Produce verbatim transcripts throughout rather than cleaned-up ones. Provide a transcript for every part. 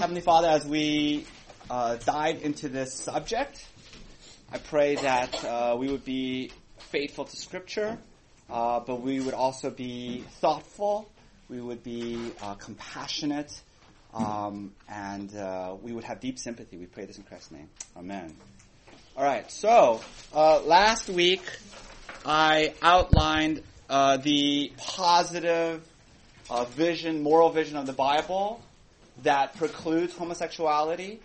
Heavenly Father, as we uh, dive into this subject, I pray that uh, we would be faithful to Scripture, uh, but we would also be thoughtful, we would be uh, compassionate, um, and uh, we would have deep sympathy. We pray this in Christ's name. Amen. All right, so uh, last week I outlined uh, the positive uh, vision, moral vision of the Bible that precludes homosexuality.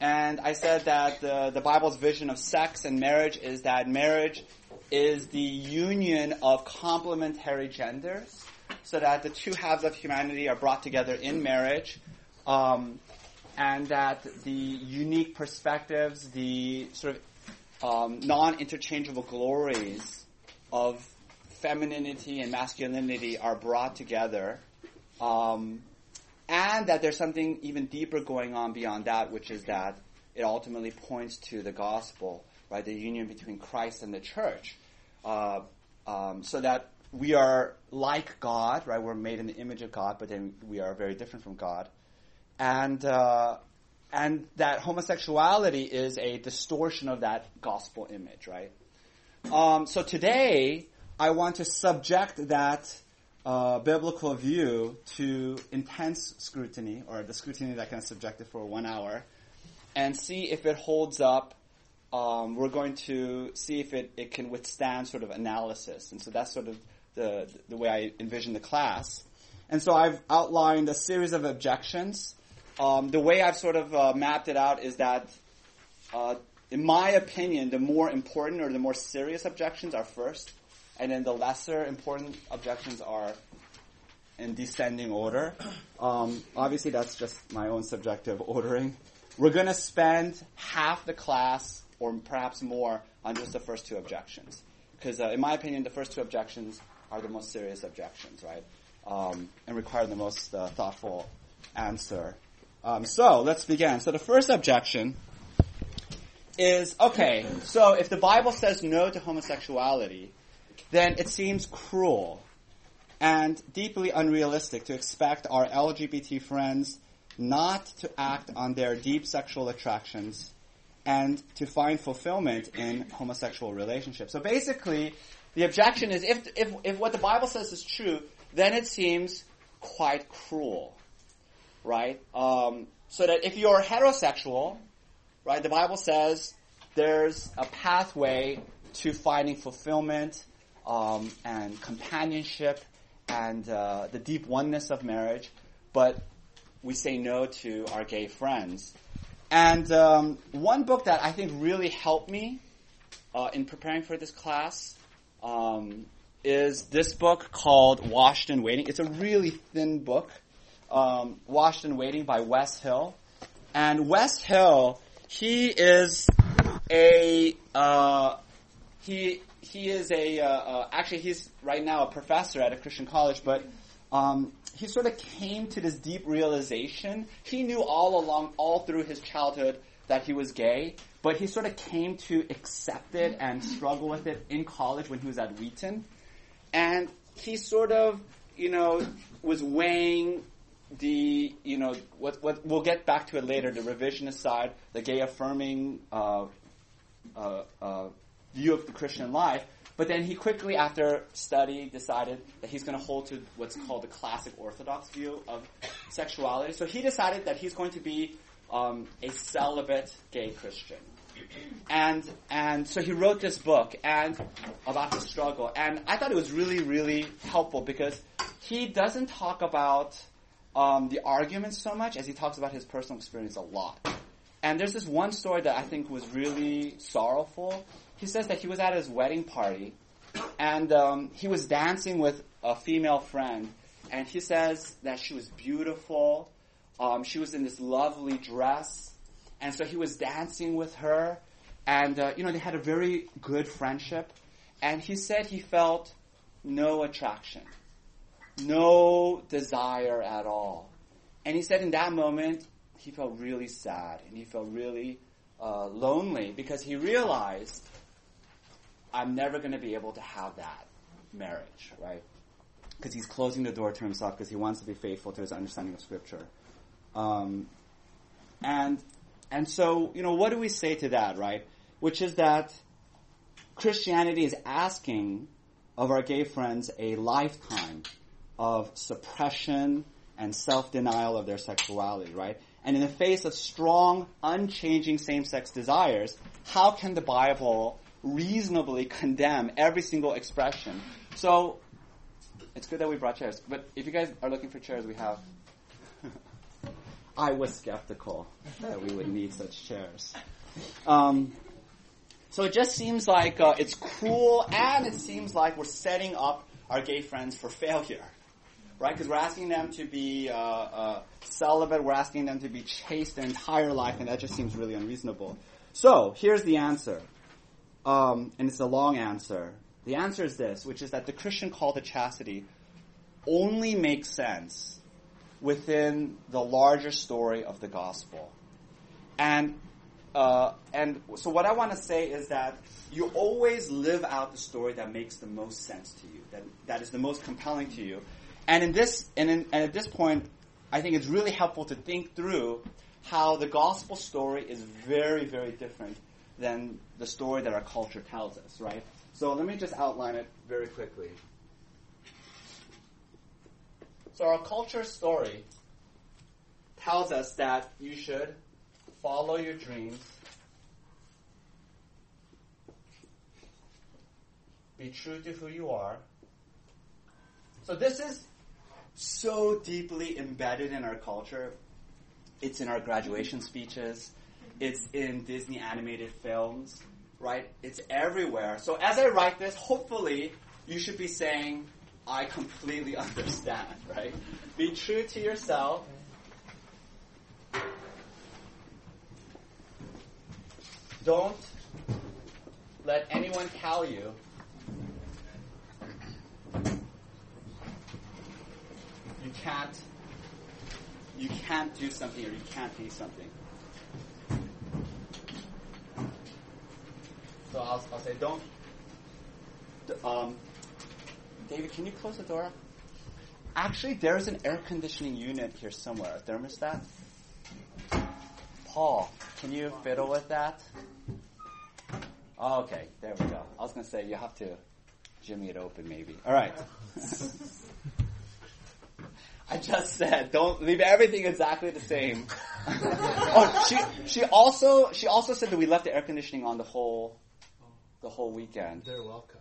And I said that the, the Bible's vision of sex and marriage is that marriage is the union of complementary genders, so that the two halves of humanity are brought together in marriage, um, and that the unique perspectives, the sort of um, non-interchangeable glories of femininity and masculinity are brought together, um, and that there's something even deeper going on beyond that, which is that it ultimately points to the gospel, right? The union between Christ and the church. Uh, um, so that we are like God, right? We're made in the image of God, but then we are very different from God. And, uh, and that homosexuality is a distortion of that gospel image, right? Um, so today, I want to subject that Uh, biblical view to intense scrutiny, or the scrutiny that can subject it for one hour, and see if it holds up. Um, we're going to see if it, it can withstand sort of analysis. And so that's sort of the, the way I envision the class. And so I've outlined a series of objections. Um, the way I've sort of uh, mapped it out is that, uh, in my opinion, the more important or the more serious objections are first. And then the lesser important objections are in descending order. Um, obviously, that's just my own subjective ordering. We're going to spend half the class, or perhaps more, on just the first two objections. Because uh, in my opinion, the first two objections are the most serious objections, right? Um, and require the most uh, thoughtful answer. Um, so let's begin. So the first objection is, okay, so if the Bible says no to homosexuality, then it seems cruel and deeply unrealistic to expect our L G B T friends not to act on their deep sexual attractions and to find fulfillment in homosexual relationships. So basically, the objection is, if if if what the Bible says is true, then it seems quite cruel, right? Um, so that if you're heterosexual, right, the Bible says there's a pathway to finding fulfillment Um, and companionship and uh, the deep oneness of marriage, but we say no to our gay friends. And um, one book that I think really helped me uh, in preparing for this class um, is this book called Washed and Waiting. It's a really thin book, um, Washed and Waiting by Wes Hill. And Wes Hill, he is a uh, he. He is a, uh, uh, actually he's right now a professor at a Christian college, but um, he sort of came to this deep realization. He knew all along, all through his childhood, that he was gay, but he sort of came to accept it and struggle with it in college when he was at Wheaton. And he sort of, you know, was weighing the, you know, what, what we'll get back to it later, the revisionist side, the gay affirming uh, uh, uh view of the Christian life, but then he quickly, after study, decided that he's going to hold to what's called the classic Orthodox view of sexuality. So he decided that he's going to be um, a celibate gay Christian. And and so he wrote this book and about the struggle. And I thought it was really, really helpful because he doesn't talk about um, the arguments so much as he talks about his personal experience a lot. And there's this one story that I think was really sorrowful. He says that he was at his wedding party, and um, he was dancing with a female friend, and he says that she was beautiful. Um, she was in this lovely dress, and so he was dancing with her, and uh, you know, they had a very good friendship. And he said he felt no attraction, no desire at all. And he said in that moment he felt really sad, and he felt really uh, lonely because he realized, I'm never going to be able to have that marriage, right? Because he's closing the door to himself because he wants to be faithful to his understanding of Scripture. Um, And and so, you know, what do we say to that, right? Which is that Christianity is asking of our gay friends a lifetime of suppression and self-denial of their sexuality, right? And in the face of strong, unchanging same-sex desires, how can the Bible reasonably condemn every single expression? So, it's good that we brought chairs, but if you guys are looking for chairs, we have... I was skeptical that we would need such chairs. Um, so it just seems like uh, it's cruel, and it seems like we're setting up our gay friends for failure, right? Because we're asking them to be uh, uh, celibate, we're asking them to be chaste their entire life, and that just seems really unreasonable. So here's the answer, um, and it's a long answer. The answer is this, which is that the Christian call to chastity only makes sense within the larger story of the gospel. And uh, and so what I want to say is that you always live out the story that makes the most sense to you, that that is the most compelling to you. And in this and, in, and at this point, I think it's really helpful to think through how the gospel story is very, very different than the story that our culture tells us, right? So let me just outline it very quickly. So our culture story tells us that you should follow your dreams, be true to who you are. So this is so deeply embedded in our culture. It's in our graduation speeches. It's in Disney animated films, right? It's everywhere. So as I write this, hopefully you should be saying, I completely understand, right? Be true to yourself. Don't let anyone tell you you can't you can't do something or you can't be something. So I'll, I'll say don't um David, can you close the door? Actually, there is an air conditioning unit here somewhere, a thermostat. Paul, can you fiddle with that? Oh, okay, there we go. I was going to say, you have to jimmy it open maybe. All right. I just said, don't leave everything exactly the same. oh, she she also she also said that we left the air conditioning on the whole the whole weekend. They're welcome.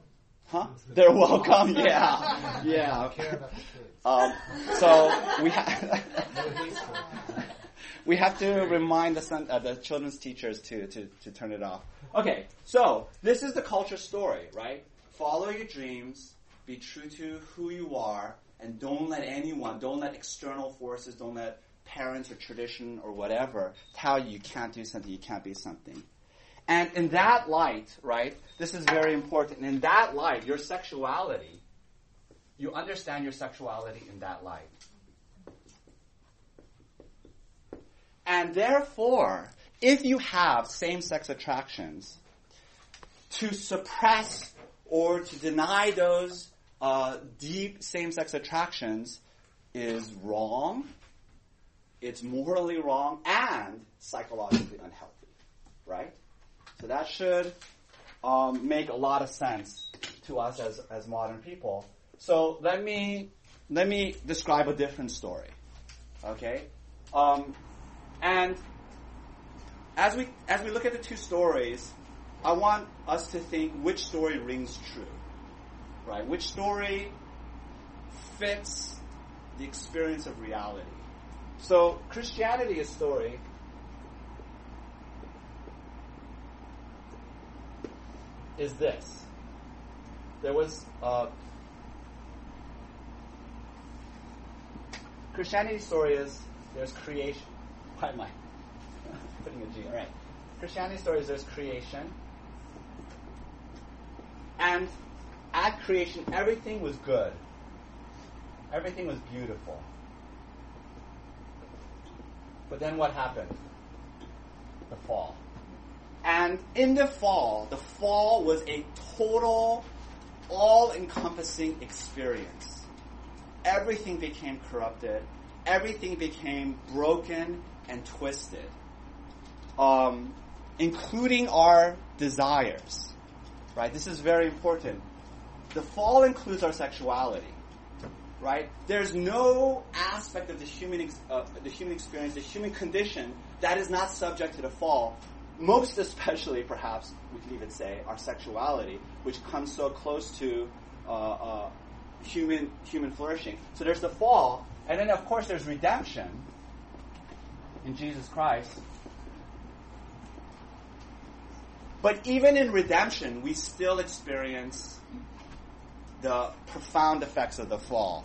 Huh? They're welcome, yeah. Yeah. Um, so we, ha- we have to remind the, son- uh, the children's teachers to, to, to turn it off. Okay, so this is the culture story, right? Follow your dreams, be true to who you are, and don't let anyone, don't let external forces, don't let parents or tradition or whatever tell you you can't do something, you can't be something. And in that light, right, this is very important. And in that light, your sexuality, you understand your sexuality in that light. And therefore, if you have same-sex attractions, to suppress or to deny those uh, deep same-sex attractions is wrong, it's morally wrong, and psychologically unhealthy, right? So that should um, make a lot of sense to us as, as modern people. So let me let me describe a different story, okay? Um, and as we as we look at the two stories, I want us to think which story rings true, right? Which story fits the experience of reality? So Christianity is story. Is this. There was uh, Christianity's story is there's creation. Why am I putting a G? All right. Christianity's story is there's creation, and at creation everything was good. Everything was beautiful. But then what happened? The fall. And in the fall, the fall was a total, all-encompassing experience. Everything became corrupted. Everything became broken and twisted. um, including our desires. Right? This is very important. The fall includes our sexuality. Right? There's no aspect of the human ex- uh, the human experience, the human condition, that is not subject to the fall. Most especially, perhaps, we could even say, our sexuality, which comes so close to uh, uh, human human flourishing. So there's the fall, and then of course there's redemption in Jesus Christ. But even in redemption, we still experience the profound effects of the fall,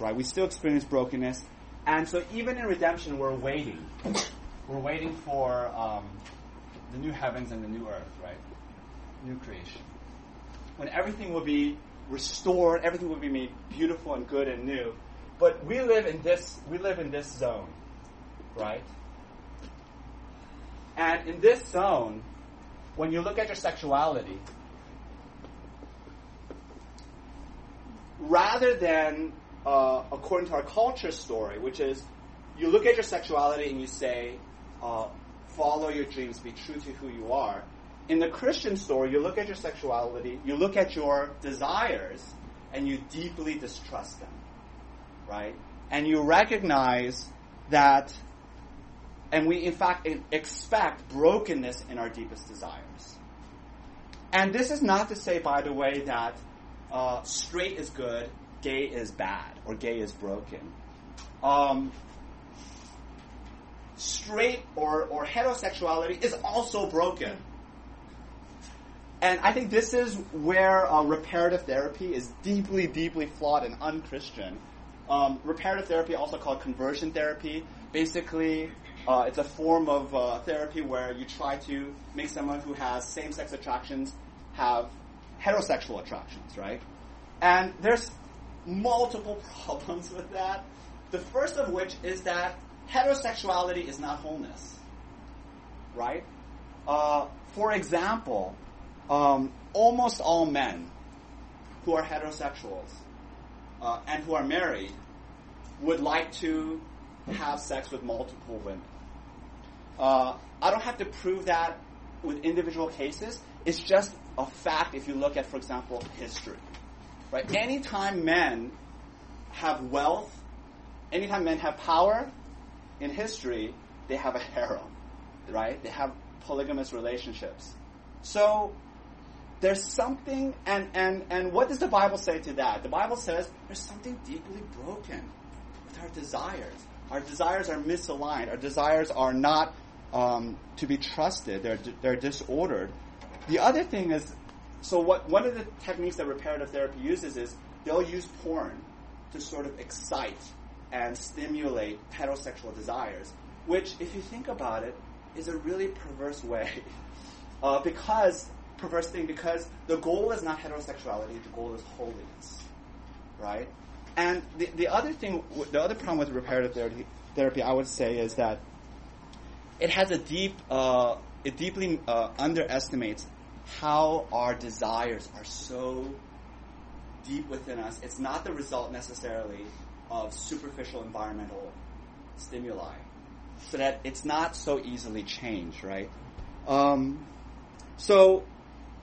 right? We still experience brokenness, and so even in redemption, we're waiting. We're waiting for um, the new heavens and the new earth, right? New creation. When everything will be restored, everything will be made beautiful and good and new. But we live in this, we live in this zone, right? And in this zone, when you look at your sexuality, rather than, uh, according to our culture story, which is you look at your sexuality and you say, uh, follow your dreams, be true to who you are. In the Christian story, you look at your sexuality, you look at your desires, and you deeply distrust them, right? And you recognize that, and we in fact expect brokenness in our deepest desires. And this is not to say, by the way, that Uh, straight is good, gay is bad, or gay is broken. Um, straight or, or heterosexuality is also broken. And I think this is where uh, reparative therapy is deeply, deeply flawed and un-Christian. Um, reparative therapy, also called conversion therapy, basically uh, it's a form of uh, therapy where you try to make someone who has same-sex attractions have heterosexual attractions, right? And there's multiple problems with that. The first of which is that heterosexuality is not wholeness, right? Uh, for example, um, almost all men who are heterosexuals uh, and who are married would like to have sex with multiple women. Uh, I don't have to prove that with individual cases. It's just a fact if you look at, for example, history, right? Anytime men have wealth, anytime men have power in history, they have a harem, right? They have polygamous relationships. So there's something, and, and, and what does the Bible say to that? The Bible says there's something deeply broken with our desires. Our desires are misaligned. Our desires are not um, to be trusted. They're, they're disordered. The other thing is, so what one of the techniques that reparative therapy uses is they'll use porn to sort of excite and stimulate heterosexual desires, which, if you think about it, is a really perverse way, uh, because, perverse thing, because the goal is not heterosexuality, the goal is holiness, right? And the, the other thing, the other problem with reparative therapy, therapy, I would say, is that it has a deep, uh, it deeply uh, underestimates how our desires are so deep within us. It's not the result necessarily of superficial environmental stimuli, so that it's not so easily changed, right? Um, so,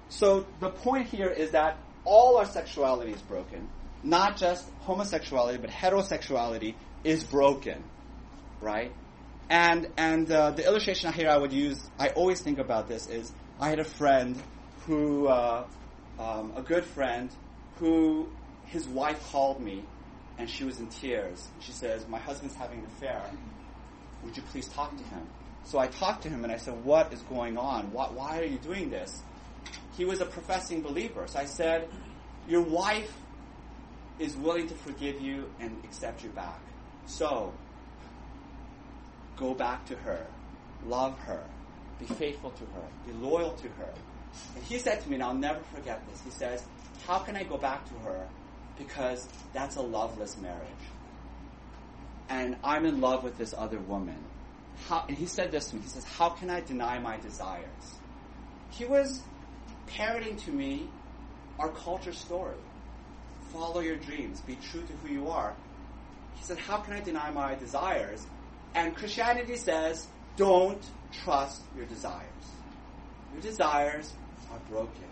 so the point here is that all our sexuality is broken. Not just homosexuality, but heterosexuality is broken, right? And and uh, the illustration here I would use, I always think about this, is I had a friend who, uh, um, a good friend, who his wife called me, and she was in tears. She says, "My husband's having an affair. Would you please talk to him?" So I talked to him, and I said, "What is going on? Why, why are you doing this?" He was a professing believer. So I said, "Your wife is willing to forgive you and accept you back. So go back to her. Love her. Be faithful to her. Be loyal to her." And he said to me, and I'll never forget this, he says, "How can I go back to her? Because that's a loveless marriage. And I'm in love with this other woman." How, and he said this to me, he says, "How can I deny my desires?" He was parroting to me our culture story. Follow your dreams. Be true to who you are. He said, "How can I deny my desires?" And Christianity says, Don't trust your desires. Your desires are broken.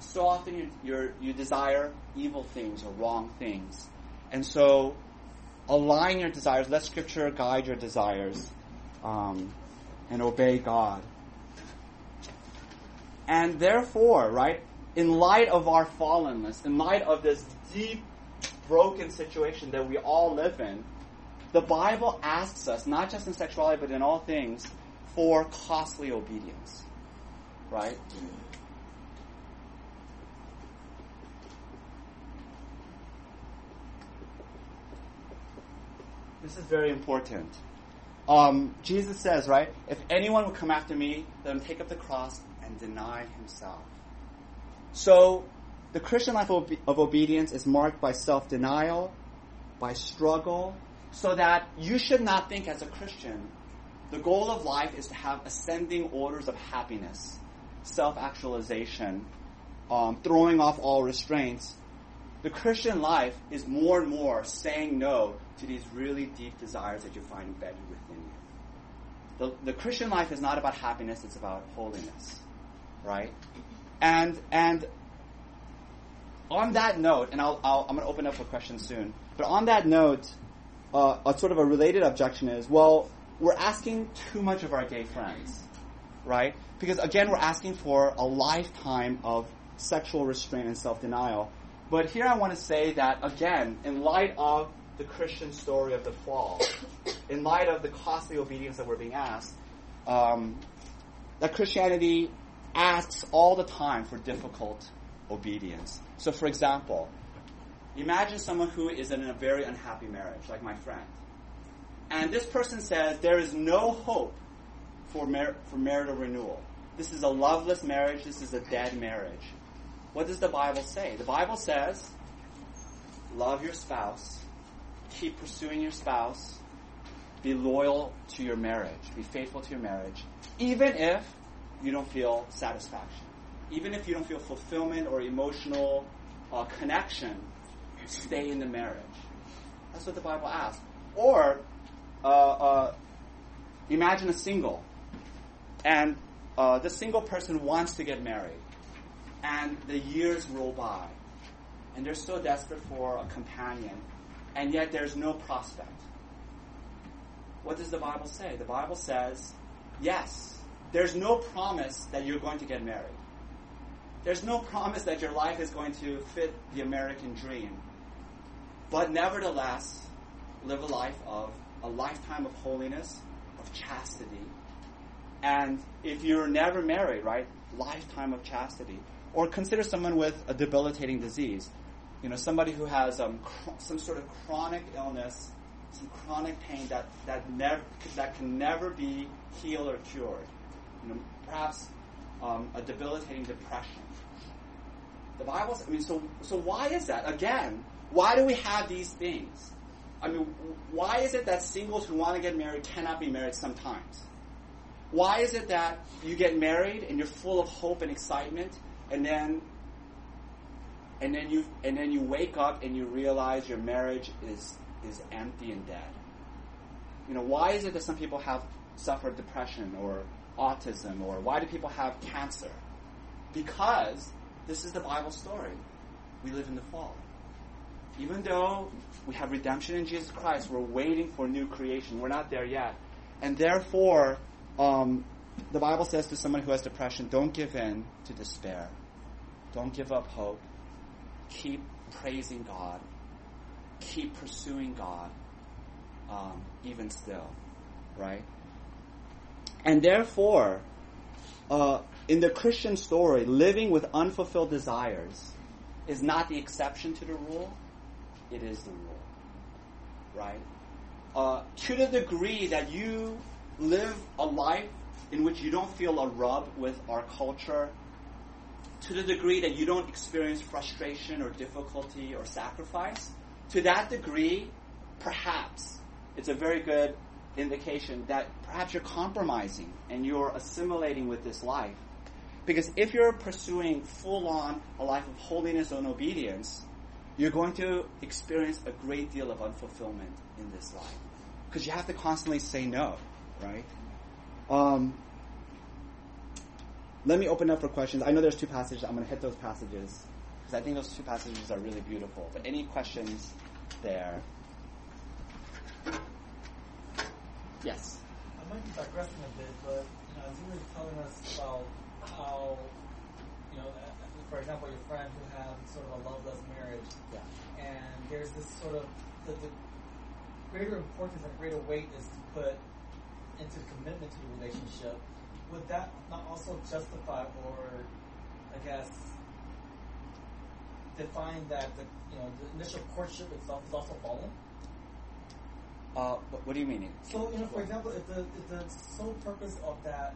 So often you, you're, you desire evil things or wrong things. And so align your desires. Let Scripture guide your desires um, and obey God. And therefore, right, in light of our fallenness, in light of this deep, broken situation that we all live in, the Bible asks us, not just in sexuality, but in all things, for costly obedience. Right? This is very important. Um, Jesus says, right, if anyone would come after me, let him take up the cross and deny himself. So, the Christian life of, of obedience is marked by self-denial, by struggle, so that you should not think as a Christian, the goal of life is to have ascending orders of happiness, self-actualization, um, throwing off all restraints. The Christian life is more and more saying no to these really deep desires that you find embedded within you. The, the Christian life is not about happiness, it's about holiness. Right? And and on that note, and I'll, I'll, I'm going to open up for questions soon, but on that note, uh, a sort of a related objection is, well, we're asking too much of our gay friends. Right? Because again, we're asking for a lifetime of sexual restraint and self-denial. But here I want to say that, again, in light of the Christian story of the fall, in light of the costly obedience that we're being asked, um, that Christianity asks all the time for difficult obedience. So, for example, imagine someone who is in a very unhappy marriage, like my friend. And this person says, there is no hope for, mar- for marital renewal. This is a loveless marriage. This is a dead marriage. What does the Bible say? The Bible says, love your spouse, keep pursuing your spouse, be loyal to your marriage, be faithful to your marriage, even if you don't feel satisfaction, even if you don't feel fulfillment or emotional uh, connection, stay in the marriage. That's what the Bible asks. Or uh, uh, imagine a single, and uh, the single person wants to get married. And the years roll by, and they're so desperate for a companion, and yet there's no prospect. What does the Bible say? The Bible says, yes, there's no promise that you're going to get married. There's no promise that your life is going to fit the American dream. But nevertheless, live a life of, a lifetime of holiness, of chastity. And if you're never married, right, lifetime of chastity. Or consider someone with a debilitating disease. You know, somebody who has um, cr- some sort of chronic illness, some chronic pain that that never that can never be healed or cured. You know, perhaps um, a debilitating depression. The Bible. I mean, so so why is that? Again, why do we have these things? I mean, why is it that singles who want to get married cannot be married sometimes? Why is it that you get married and you're full of hope and excitement? And then, and then you, and then you wake up and you realize your marriage is is empty and dead. You know, why is it that some people have suffered depression or autism, or why do people have cancer? Because this is the Bible story. We live in the fall. Even though we have redemption in Jesus Christ, we're waiting for new creation. We're not there yet, and therefore. Um, The Bible says to someone who has depression, don't give in to despair. Don't give up hope. Keep praising God. Keep pursuing God, um, even still, right? And therefore, uh, in the Christian story, living with unfulfilled desires is not the exception to the rule. It is the rule, right? Uh, to the degree that you live a life in which you don't feel a rub with our culture, to the degree that you don't experience frustration or difficulty or sacrifice, to that degree, perhaps, it's a very good indication that perhaps you're compromising and you're assimilating with this life. Because if you're pursuing full-on a life of holiness and obedience, you're going to experience a great deal of unfulfillment in this life. Because you have to constantly say no, right? Um, let me open up for questions. I know there's two passages. I'm going to hit those passages because I think those two passages are really beautiful. But any questions there? Yes? I might be digressing a bit, but you know, as you were telling us about how, you know, for example, your friend who had sort of a loveless marriage, yeah. and there's this sort of, the, the greater importance and greater weight is to put into commitment to the relationship. Would that not also justify or, I guess, define that the, you know, the initial courtship itself is also fallen? Uh, what, what do you mean? So, you know, for example, if the, if the sole purpose of that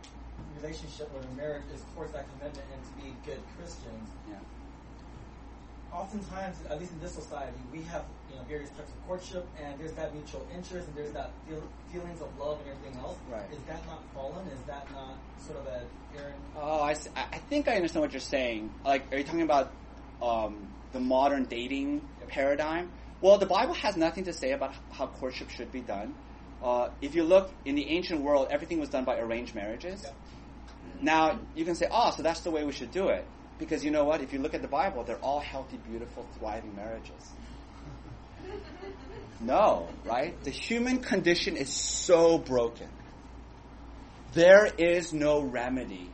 relationship or the marriage is towards that commitment and to be good Christians, yeah. oftentimes, at least in this society, we have, you know, various types of courtship, and there's that mutual interest, and there's that feel, feelings of love and everything else. Right. Is that not fallen? Is that not sort of an errant? Oh, I, see. I think I understand what you're saying. Like, are you talking about um, the modern dating yep. paradigm? Well, the Bible has nothing to say about how courtship should be done. Uh, if you look, in the ancient world, everything was done by arranged marriages. Yep. Now, you can say, oh, so that's the way we should do it. Because you know what? If you look at the Bible, they're all healthy, beautiful, thriving marriages. No, right? The human condition is so broken. There is no remedy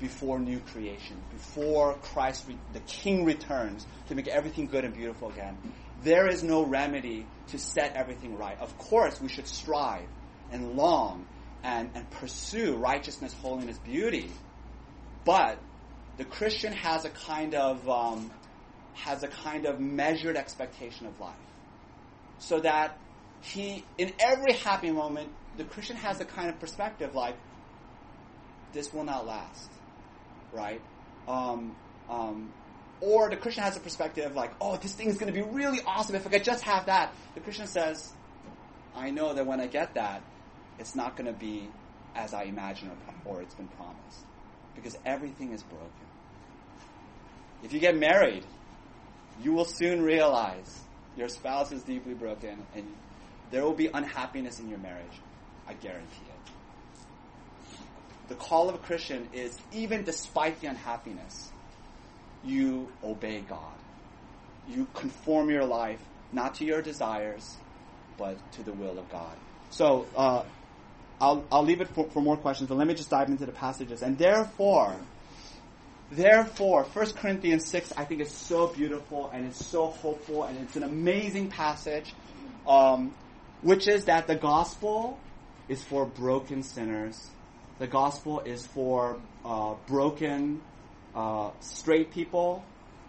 before new creation, before Christ, re- the King returns to make everything good and beautiful again. There is no remedy to set everything right. Of course, we should strive and long and, and pursue righteousness, holiness, beauty. But the Christian has a kind of um, has a kind of measured expectation of life, so that he, in every happy moment, the Christian has a kind of perspective like, this will not last, right? Um, um, or the Christian has a perspective like, oh, this thing is going to be really awesome if I could just have that. The Christian says, I know that when I get that, it's not going to be as I imagine or, or it's been promised, because everything is broken. If you get married, you will soon realize your spouse is deeply broken and there will be unhappiness in your marriage. I guarantee it. The call of a Christian is, even despite the unhappiness, you obey God. You conform your life, not to your desires, but to the will of God. So, uh, I'll, I'll leave it for, for more questions, but let me just dive into the passages. And therefore, Therefore, First Corinthians six, I think, is so beautiful and it's so hopeful and it's an amazing passage, um, which is that the gospel is for broken sinners. The gospel is for uh, broken uh, straight people,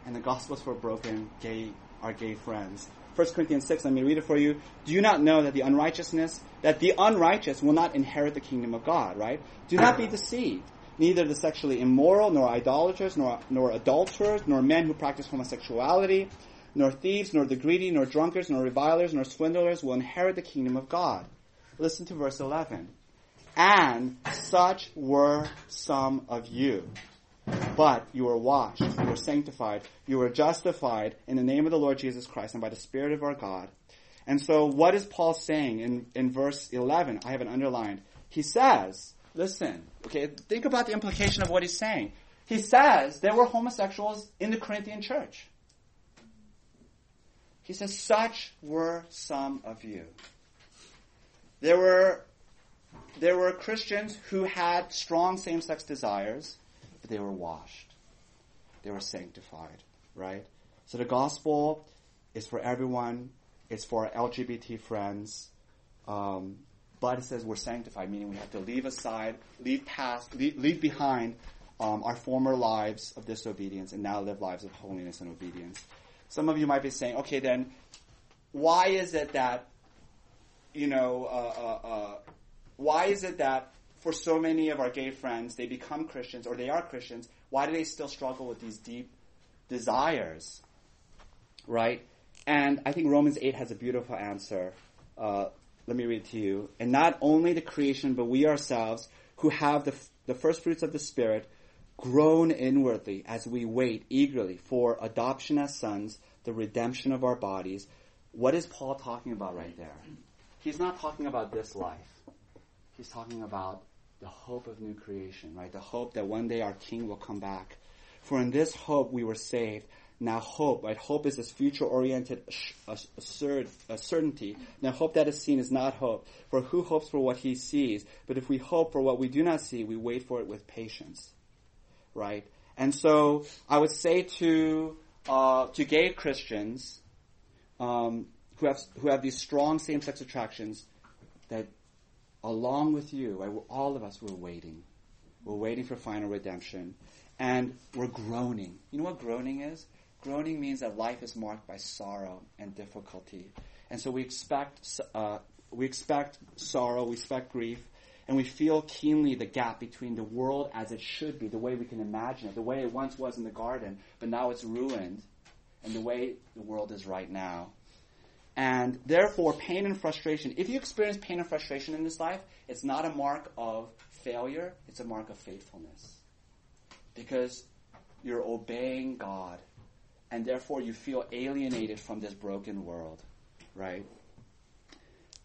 and the gospel is for broken gay, our gay friends. First Corinthians six, let me read it for you. Do you not know that the unrighteousness, that the unrighteous will not inherit the kingdom of God, right? Do not be deceived. Neither the sexually immoral, nor idolaters, nor, nor adulterers, nor men who practice homosexuality, nor thieves, nor the greedy, nor drunkards, nor revilers, nor swindlers will inherit the kingdom of God. Listen to verse eleven. And such were some of you. But you were washed, you were sanctified, you were justified in the name of the Lord Jesus Christ and by the Spirit of our God. And so what is Paul saying in, in verse eleven? I have it underlined. He says... Listen, okay, think about the implication of what he's saying. He says there were homosexuals in the Corinthian church. He says, such were some of you. There were, there were Christians who had strong same-sex desires, but they were washed. They were sanctified, right? So the gospel is for everyone. It's for our L G B T friends. Um... But it says we're sanctified, meaning we have to leave aside, leave past, leave, leave behind um, our former lives of disobedience and now live lives of holiness and obedience. Some of you might be saying, okay, then why is it that, you know, uh, uh, uh, why is it that for so many of our gay friends, they become Christians or they are Christians, why do they still struggle with these deep desires, right? And I think Romans eight has a beautiful answer. Uh Let me read to you. And not only the creation, but we ourselves, who have the, f- the first fruits of the Spirit, groan inwardly as we wait eagerly for adoption as sons, the redemption of our bodies. What is Paul talking about right there? He's not talking about this life. He's talking about the hope of new creation, right? The hope that one day our King will come back. For in this hope we were saved. Now hope, right? Hope is this future-oriented certainty. Now hope that is seen is not hope. For who hopes for what he sees? But if we hope for what we do not see, we wait for it with patience, right? And so I would say to uh, to gay Christians um, who have who have these strong same-sex attractions that, along with you, right, all of us, we're waiting. We're waiting for final redemption. And we're groaning. You know what groaning is? Groaning means that life is marked by sorrow and difficulty. And so we expect uh, we expect sorrow, we expect grief, and we feel keenly the gap between the world as it should be, the way we can imagine it, the way it once was in the garden, but now it's ruined, and the way the world is right now. And therefore, pain and frustration, if you experience pain and frustration in this life, it's not a mark of failure, it's a mark of faithfulness. Because you're obeying God, and therefore you feel alienated from this broken world, right?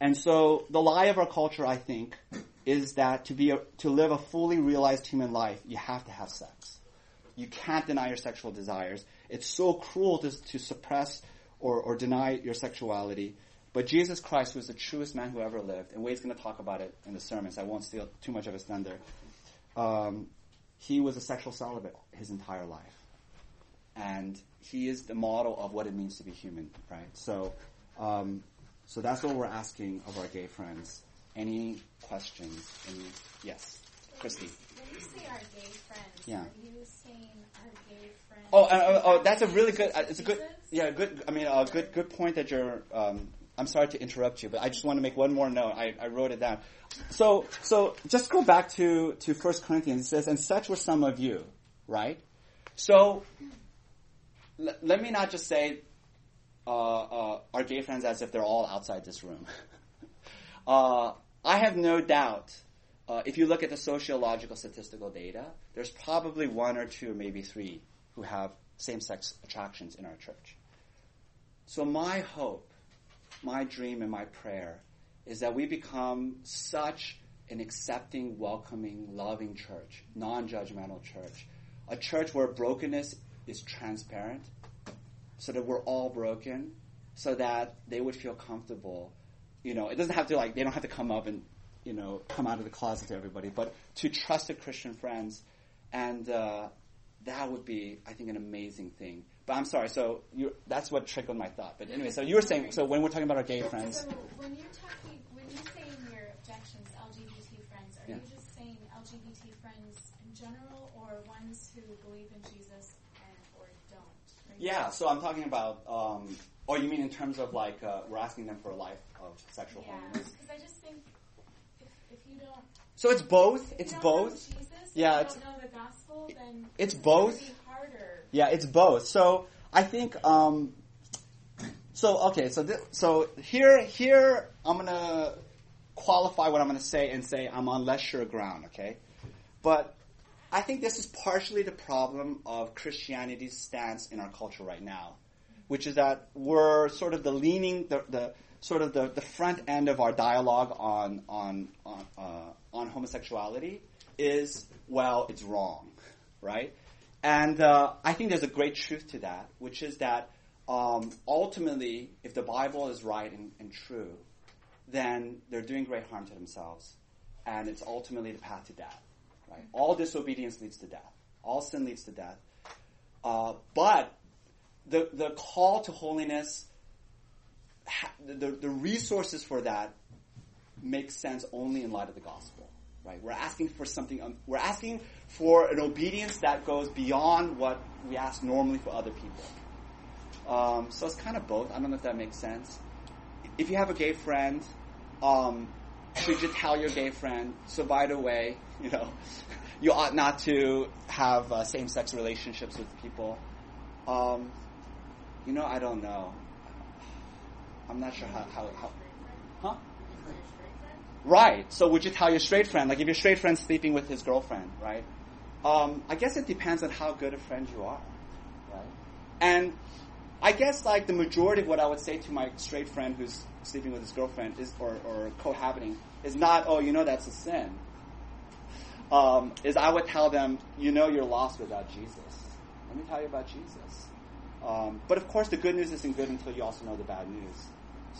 And so the lie of our culture, I think, is that to be a, to live a fully realized human life, you have to have sex. You can't deny your sexual desires. It's so cruel to, to suppress or, or deny your sexuality. But Jesus Christ was the truest man who ever lived, and Wade's going to talk about it in the sermons. I won't steal too much of his thunder. Um... He was a sexual celibate his entire life. And he is the model of what it means to be human, right? So um, so that's what we're asking of our gay friends. Any questions? Any, yes, Christy. When you say our gay friends, yeah. Are you saying our gay friends? Oh, uh, oh, that's a really good, uh, it's a good, yeah, good, I mean, a uh, good, good point that you're, um, I'm sorry to interrupt you, but I just want to make one more note. I, I wrote it down. So, so just go back to, to First Corinthians. It says, and such were some of you, right? So, l- let me not just say uh, uh, our gay friends as if they're all outside this room. uh, I have no doubt, uh, if you look at the sociological statistical data, there's probably one or two, maybe three, who have same-sex attractions in our church. So my hope, my dream and my prayer is that we become such an accepting, welcoming, loving church, non-judgmental church, a church where brokenness is transparent, so that we're all broken, so that they would feel comfortable. You know, it doesn't have to, like, they don't have to come up and, you know, come out of the closet to everybody, but to trusted Christian friends, and uh, that would be, I think, an amazing thing. But I'm sorry, so you, that's what trickled my thought. But anyway, so you were saying, so when we're talking about our gay friends. So when you're talking, when you say in your objections L G B T friends, are yeah. you just saying L G B T friends in general or ones who believe in Jesus and or don't? Or yeah, so I'm talking about, um, oh, you mean in terms of like, uh, we're asking them for a life of sexual yeah, holiness? Yeah, because I just think if, if you don't. So it's both, it's both. If you don't know Jesus, yeah, if you don't know the gospel, then it's both. It's harder. Yeah, it's both. So I think. Um, so okay. So th- so here here I'm gonna qualify what I'm gonna say and say I'm on less sure ground. Okay, but I think this is partially the problem of Christianity's stance in our culture right now, which is that we're sort of the leaning the, the sort of the, the front end of our dialogue on on on, uh, on homosexuality is, well, it's wrong, right? And uh, I think there's a great truth to that, which is that um, ultimately, if the Bible is right and, and true, then they're doing great harm to themselves. And it's ultimately the path to death. Right? All disobedience leads to death. All sin leads to death. Uh, but the the call to holiness, ha- the, the resources for that make sense only in light of the gospel. Right? We're asking for something. Um, we're asking for an obedience that goes beyond what we ask normally for other people. Um, so it's kind of both. I don't know if that makes sense. If you have a gay friend, um, should you tell your gay friend, so by the way, you know, you ought not to have uh, same-sex relationships with people? Um, you know, I don't know. I'm not sure how. how, how huh? Right. So would you tell your straight friend? Like if your straight friend's sleeping with his girlfriend, right? Um, I guess it depends on how good a friend you are, right? And I guess like the majority of what I would say to my straight friend who's sleeping with his girlfriend is, or, or cohabiting is not, oh, you know, that's a sin. um, is I would tell them, you know you're lost without Jesus. Let me tell you about Jesus. Um, but of course, the good news isn't good until you also know the bad news.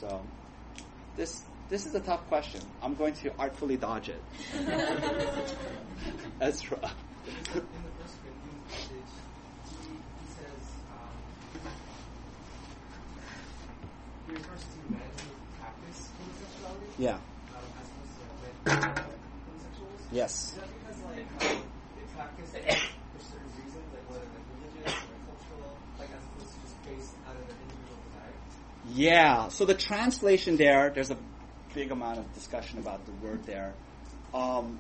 So this this is a tough question. I'm going to artfully dodge it. That's rough. Yeah. Yes. Is that because, like, um, they practice it for certain reasons, like whether they're religious or cultural, like as opposed to just based out of their individual desire? Yeah. So the translation there, there's a big amount of discussion about the word there. Um,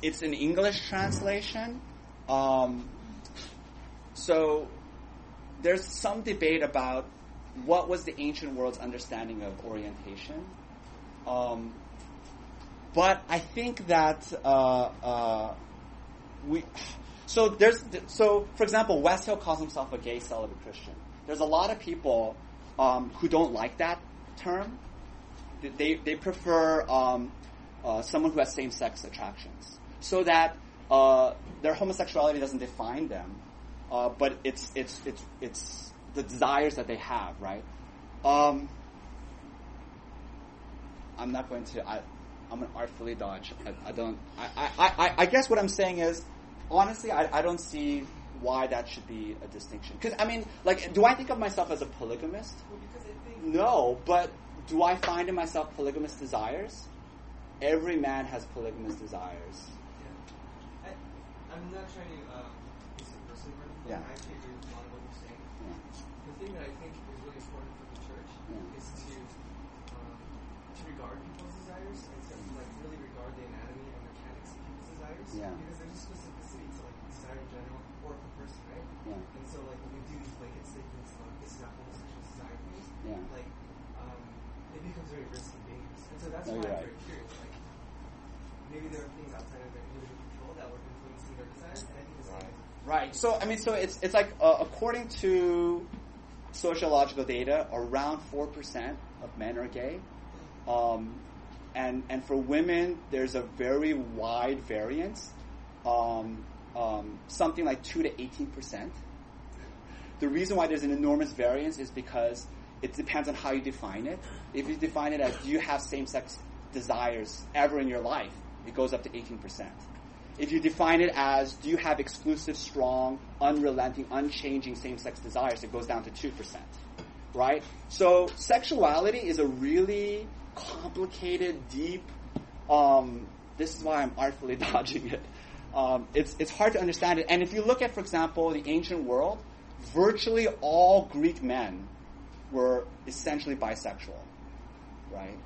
it's an English translation. Um, so there's some debate about what was the ancient world's understanding of orientation. Um, but I think that uh, uh, we so there's so for example, Wes Hill calls himself a gay celibate Christian. There's a lot of people um, who don't like that term. They they prefer um, uh, someone who has same-sex attractions, so that uh, their homosexuality doesn't define them, uh, but it's it's it's it's the desires that they have, right? Um, I'm not going to. I, I'm going to artfully dodge. I, I don't. I, I, I guess what I'm saying is, honestly, I, I don't see why that should be a distinction. Because I mean, like, do I think of myself as a polygamist? Well, because I think no, but do I find in myself polygamous desires? Every man has polygamous desires. Yeah. I, I'm not trying to um, be subversive or anything. Yeah. I actually agree with a lot of what you're saying. Yeah. The thing that I think is really important for the church yeah. is to um, to regard people's desires and to like really regard the anatomy and mechanics of people's desires. Yeah. Because there's a specificity to like desire in general or per person, right? Yeah. And so like when we do these blanket statements like this is not homosexual desire things, yeah. like um, it becomes very risky and dangerous. And so that's why okay. I'm very curious. Like maybe there are things outside of their individual control that were influencing their desires, and I think it's right. Right. So I mean so it's it's like uh, according to sociological data, around four percent of men are gay. Um, and and for women, there's a very wide variance, um, um, something like two to eighteen percent. The reason why there's an enormous variance is because it depends on how you define it. If you define it as, do you have same-sex desires ever in your life, it goes up to eighteen percent. If you define it as, do you have exclusive, strong, unrelenting, unchanging same-sex desires, it goes down to two percent, right? So sexuality is a really complicated, deep, um, this is why I'm artfully dodging it. Um, it's, it's hard to understand it. And if you look at, for example, the ancient world, virtually all Greek men were essentially bisexual, right?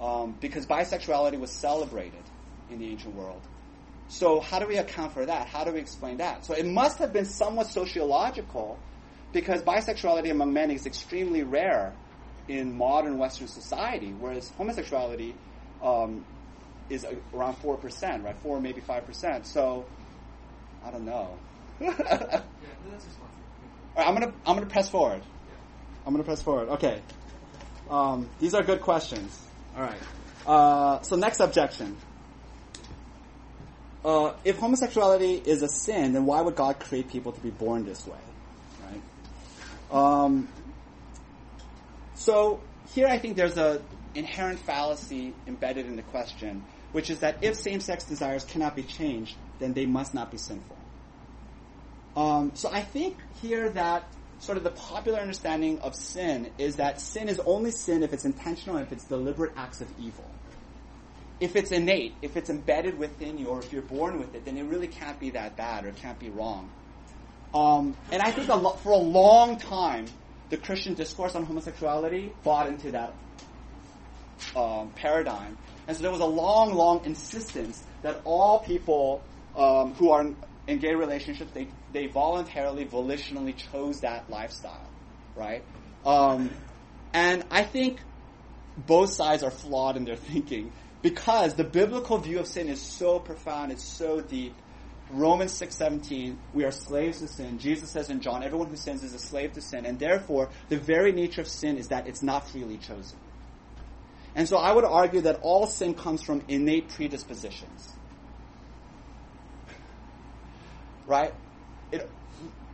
Um, because bisexuality was celebrated in the ancient world. So how do we account for that? How do we explain that? So it must have been somewhat sociological, because bisexuality among men is extremely rare in modern Western society, whereas homosexuality um, is around four percent, right? four, maybe five percent. So I don't know. yeah, that's All right, I'm gonna I'm gonna press forward. Yeah. I'm gonna press forward. Okay. Um, these are good questions. All right. Uh, so next objection. Uh, if homosexuality is a sin, then why would God create people to be born this way, right? Um, so here I think there's an inherent fallacy embedded in the question, which is that if same-sex desires cannot be changed, then they must not be sinful. Um, so I think here that sort of the popular understanding of sin is that sin is only sin if it's intentional and if it's deliberate acts of evil. If it's innate, if it's embedded within you, or if you're born with it, then it really can't be that bad, or it can't be wrong. Um, and I think a lo- for a long time, the Christian discourse on homosexuality bought into that um, paradigm. And so there was a long, long insistence that all people um, who are in, in gay relationships, they, they voluntarily, volitionally chose that lifestyle, right? Um, and I think both sides are flawed in their thinking, because the biblical view of sin is so profound, it's so deep. Romans six seventeen, we are slaves to sin. Jesus says in John, everyone who sins is a slave to sin. And therefore, the very nature of sin is that it's not freely chosen. And so I would argue that all sin comes from innate predispositions. right? It,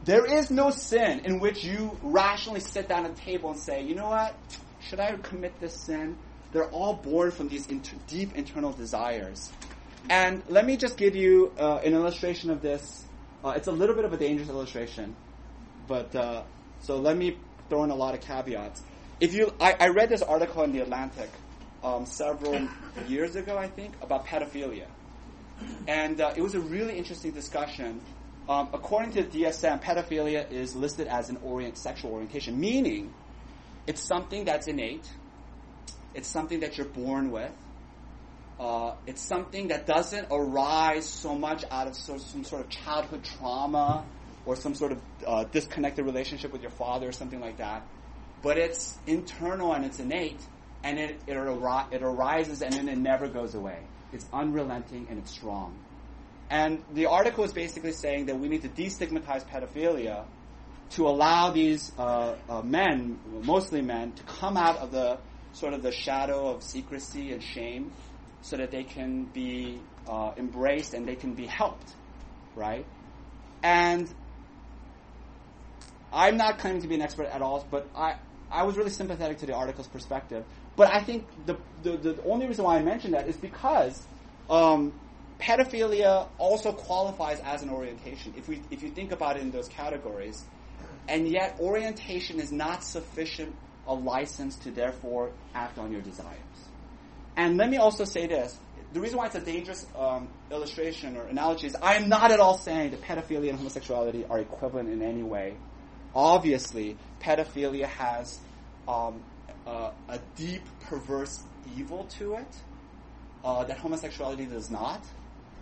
there is no sin in which you rationally sit down at a table and say, you know what, should I commit this sin? They're all born from these inter- deep internal desires. And let me just give you uh, an illustration of this. Uh, it's a little bit of a dangerous illustration, but uh, so let me throw in a lot of caveats. If you, I, I read this article in The Atlantic um, several years ago, I think, about pedophilia. And uh, it was a really interesting discussion. Um, according to D S M, pedophilia is listed as an orient, sexual orientation, meaning it's something that's innate. It's something that you're born with. Uh, it's something that doesn't arise so much out of sort of some sort of childhood trauma or some sort of uh, disconnected relationship with your father or something like that. But it's internal and it's innate, and it it, ar- it arises and then it never goes away. It's unrelenting and it's strong. And the article is basically saying that we need to destigmatize pedophilia to allow these uh, uh, men, mostly men, to come out of the sort of the shadow of secrecy and shame so that they can be uh, embraced and they can be helped, right? And I'm not claiming to be an expert at all, but I, I was really sympathetic to the article's perspective. But I think the, the, the only reason why I mentioned that is because um, pedophilia also qualifies as an orientation, if, we, if you think about it in those categories. And yet orientation is not sufficient a license to therefore act on your desires. And let me also say this. The reason why it's a dangerous um, illustration or analogy is I am not at all saying that pedophilia and homosexuality are equivalent in any way. Obviously, pedophilia has um, uh, a deep, perverse evil to it uh, that homosexuality does not.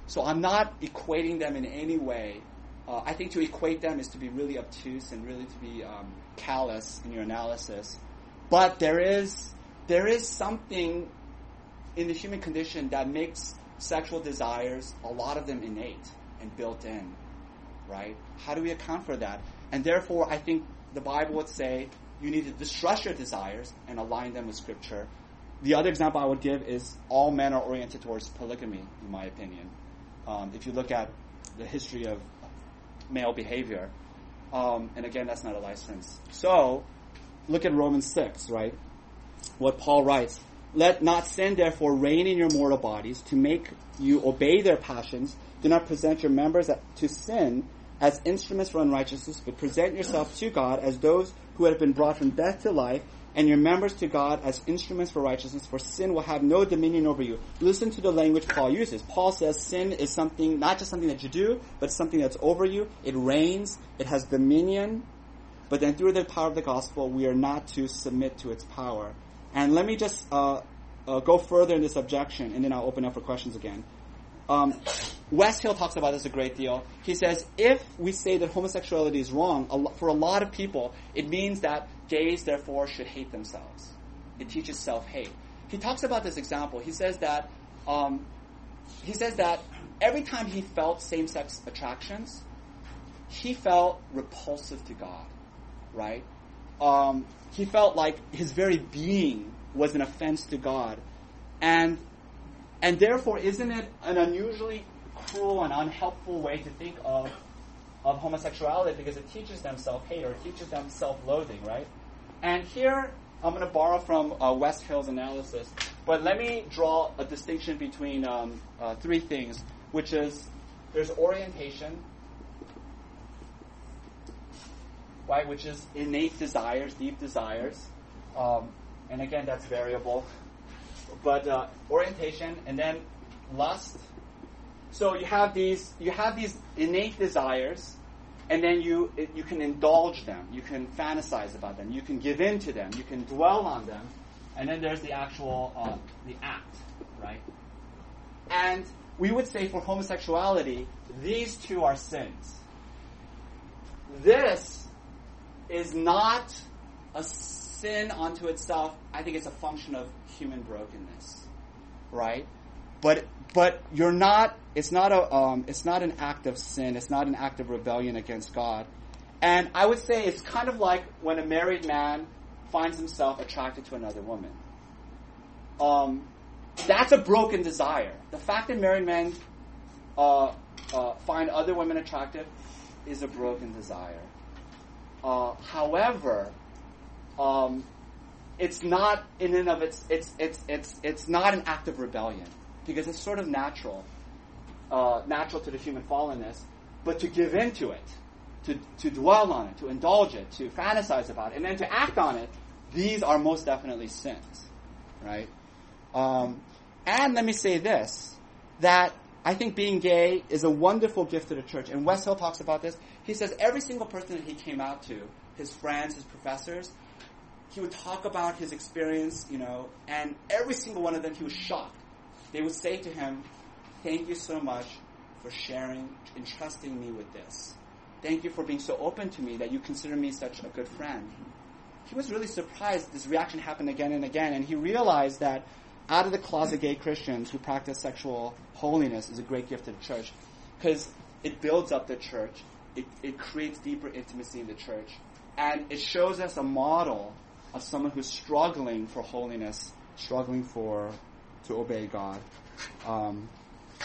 So I'm not equating them in any way. Uh, I think to equate them is to be really obtuse and really to be um, callous in your analysis. But there is there is something in the human condition that makes sexual desires, a lot of them innate and built in, right? How do we account for that? And therefore, I think the Bible would say you need to distrust your desires and align them with Scripture. The other example I would give is all men are oriented towards polygamy, in my opinion. Um, if you look at the history of male behavior, um, and again, that's not a license. So, look at Romans six, right? What Paul writes, "Let not sin, therefore, reign in your mortal bodies to make you obey their passions. Do not present your members to sin as instruments for unrighteousness, but present yourselves to God as those who have been brought from death to life, and your members to God as instruments for righteousness, for sin will have no dominion over you." Listen to the language Paul uses. Paul says sin is something, not just something that you do, but something that's over you. It reigns. It has dominion. But then through the power of the gospel, we are not to submit to its power. And let me just uh, uh, go further in this objection, and then I'll open up for questions again. Um, Wes Hill talks about this a great deal. He says, if we say that homosexuality is wrong, a lo- for a lot of people, it means that gays, therefore, should hate themselves. It teaches self-hate. He talks about this example. He says that um, he says that every time he felt same-sex attractions, he felt repulsive to God, right? Um, he felt like his very being was an offense to God. And and therefore, isn't it an unusually cruel and unhelpful way to think of of homosexuality, because it teaches them self-hate or it teaches them self-loathing, right? And here, I'm going to borrow from uh, Wes Hill's analysis, but let me draw a distinction between um, uh, three things, which is there's orientation, right, which is innate desires, deep desires. Um, and again, that's variable. But uh, orientation, and then lust. So you have these you have these innate desires, and then you you can indulge them. You can fantasize about them. You can give in to them. You can dwell on them. And then there's the actual uh, the act, right? And we would say for homosexuality, these two are sins. This is not a sin unto itself. I think it's a function of human brokenness, right? But but you're not. It's not a. Um, it's not an act of sin. It's not an act of rebellion against God. And I would say it's kind of like when a married man finds himself attracted to another woman. Um, that's a broken desire. The fact that married men uh, uh, find other women attractive is a broken desire. Uh, however, um, it's not in and of its it's it's it's it's not an act of rebellion, because it's sort of natural, uh, natural to the human fallenness. But to give in to it, to to dwell on it, to indulge it, to fantasize about it, and then to act on it, these are most definitely sins, right? Um, and let me say this, that I think being gay is a wonderful gift to the church. And Wes Hill talks about this. He says every single person that he came out to, his friends, his professors, he would talk about his experience, you know, and every single one of them, he was shocked. They would say to him, "Thank you so much for sharing and trusting me with this. Thank you for being so open to me that you consider me such a good friend." He was really surprised this reaction happened again and again, and he realized that out of the closet gay Christians who practice sexual holiness is a great gift to the church, because it builds up the church, it, it creates deeper intimacy in the church, and it shows us a model of someone who's struggling for holiness, struggling for to obey God. Um,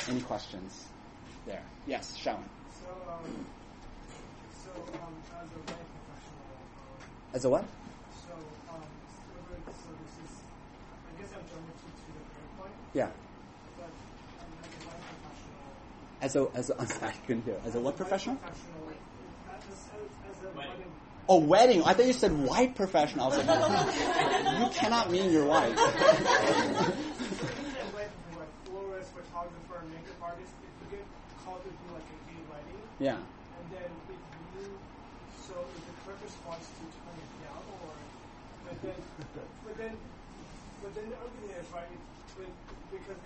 any questions there? Yes, Sharon. So, um, so um, as a lay professional, um, as a what? So, um, so, so this is, I guess I'm jumping to the prayer point. Yeah. But um, as a lay professional. As a as a, I'm sorry, I couldn't hear. As, as a what professional? Professional. As a, as, as a wedding. wedding. Oh, wedding! I thought you said white professional. I was like, no, you cannot mean you're white. Florist, photographer, makeup artist. Called to do like a gay wedding. Yeah. And then if you, so if the correct response to turn it down, or but then but then but then the argument is right with, because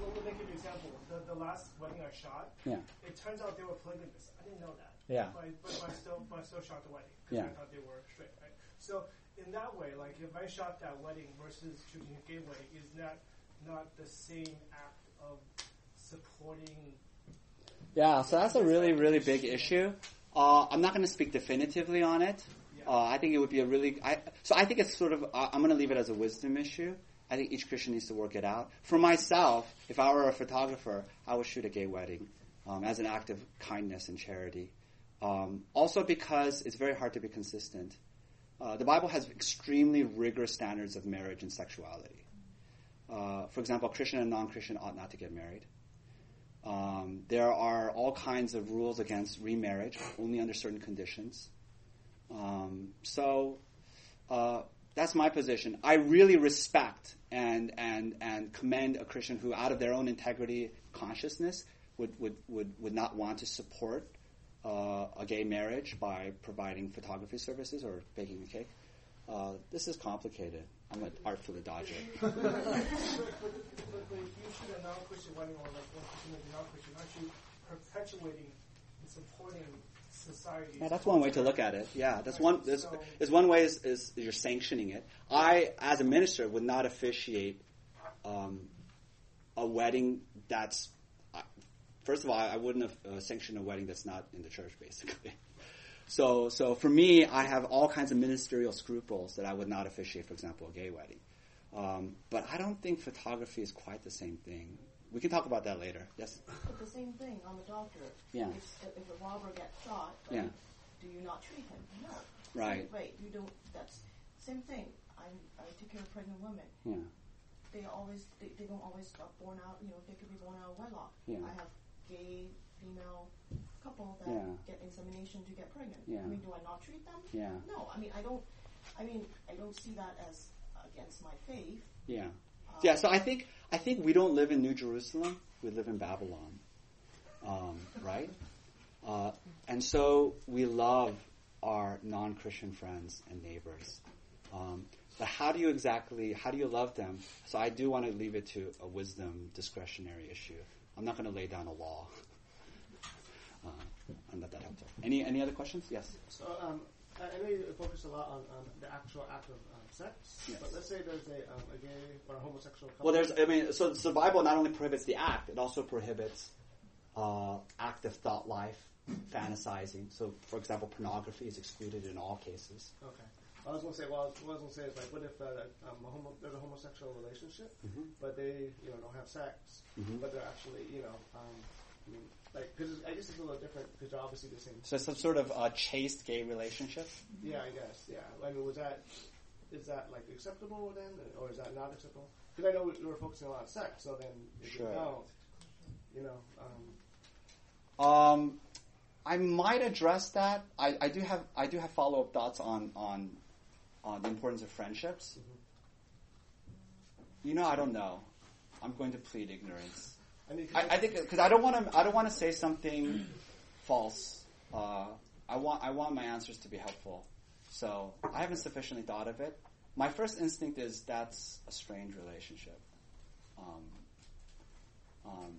let me give you an example. The the last wedding I shot, yeah, it turns out they were polygamists. I didn't know that. Yeah. But I, but I still but I still shot the wedding because yeah. I thought they were straight, right? So in that way, like if I shot that wedding versus shooting a gay wedding, is that not the same act of supporting? Yeah, so that's a really, really big issue. Uh, I'm not going to speak definitively on it. Uh, I think it would be a really... I, so I think it's sort of... Uh, I'm going to leave it as a wisdom issue. I think each Christian needs to work it out. For myself, if I were a photographer, I would shoot a gay wedding um, as an act of kindness and charity. Um, also because it's very hard to be consistent. Uh, the Bible has extremely rigorous standards of marriage and sexuality. Uh, for example, Christian and non-Christian ought not to get married. Um, there are all kinds of rules against remarriage, only under certain conditions. Um, so uh, that's my position. I really respect and and and commend a Christian who, out of their own integrity, consciousness, would would, would, would not want to support uh, a gay marriage by providing photography services or baking a cake. Uh, this is complicated. I'm an artfully dodger. But if you shoot a non-Christian wedding or like one Christian wedding, non-Christian, aren't you perpetuating and supporting society? Yeah, that's one way to look at it. Yeah, that's one. There's, there's one way is, is you're sanctioning it. I, as a minister, would not officiate um, a wedding that's. First of all, I wouldn't have uh, sanctioned a wedding that's not in the church, basically. So so for me, I have all kinds of ministerial scruples that I would not officiate, for example, a gay wedding. Um, but I don't think photography is quite the same thing. We can talk about that later. Yes? But the same thing on the doctor. Yeah. If, if a robber gets shot, like, yeah. do you not treat him? No. Right. Wait, you don't. That's the same thing. I, I take care of pregnant women. Yeah. They always they, they don't always get born out, you know, they could be born out of wedlock. Yeah. I have gay, female... couple that yeah. get insemination to get pregnant. Yeah. I mean, do I not treat them? Yeah. No, I mean, I don't. I mean, I don't see that as against my faith. Yeah, uh, yeah. So I think I think we don't live in New Jerusalem. We live in Babylon, um, right? Uh, and so we love our non-Christian friends and neighbors. Um, but how do you exactly? How do you love them? So I do want to leave it to a wisdom discretionary issue. I'm not going to lay down a law. Uh, I'm not that helpful. Any any other questions? Yes. So um, I know you focus a lot on um, the actual act of um, sex, yes. But let's say there's a, um, a gay or a homosexual couple. Well, there's I mean, so, so the Bible not only prohibits the act, it also prohibits uh, active thought life, fantasizing. So, for example, pornography is excluded in all cases. Okay. I was going to say, well, I was going to say is like, what if uh, um, a homo- there's a homosexual relationship, mm-hmm. but they you know don't have sex, mm-hmm. but they're actually you know. Um, I mean, like because I guess it's a little different because they're obviously the same. So some sort of uh, chaste gay relationship? Yeah, I guess, yeah. I mean, was that, is that like acceptable then, or is that not acceptable? Because I know we were focusing a lot on sex, so then if sure. you don't, you know. Um, um, I might address that. I, I do have I do have follow up thoughts on, on on the importance of friendships. Mm-hmm. You know, I don't know. I'm going to plead ignorance. I mean, I, I think because I don't want to I don't want to say something false. Uh, I want I want my answers to be helpful. So I haven't sufficiently thought of it. My first instinct is that's a strange relationship. Um, um,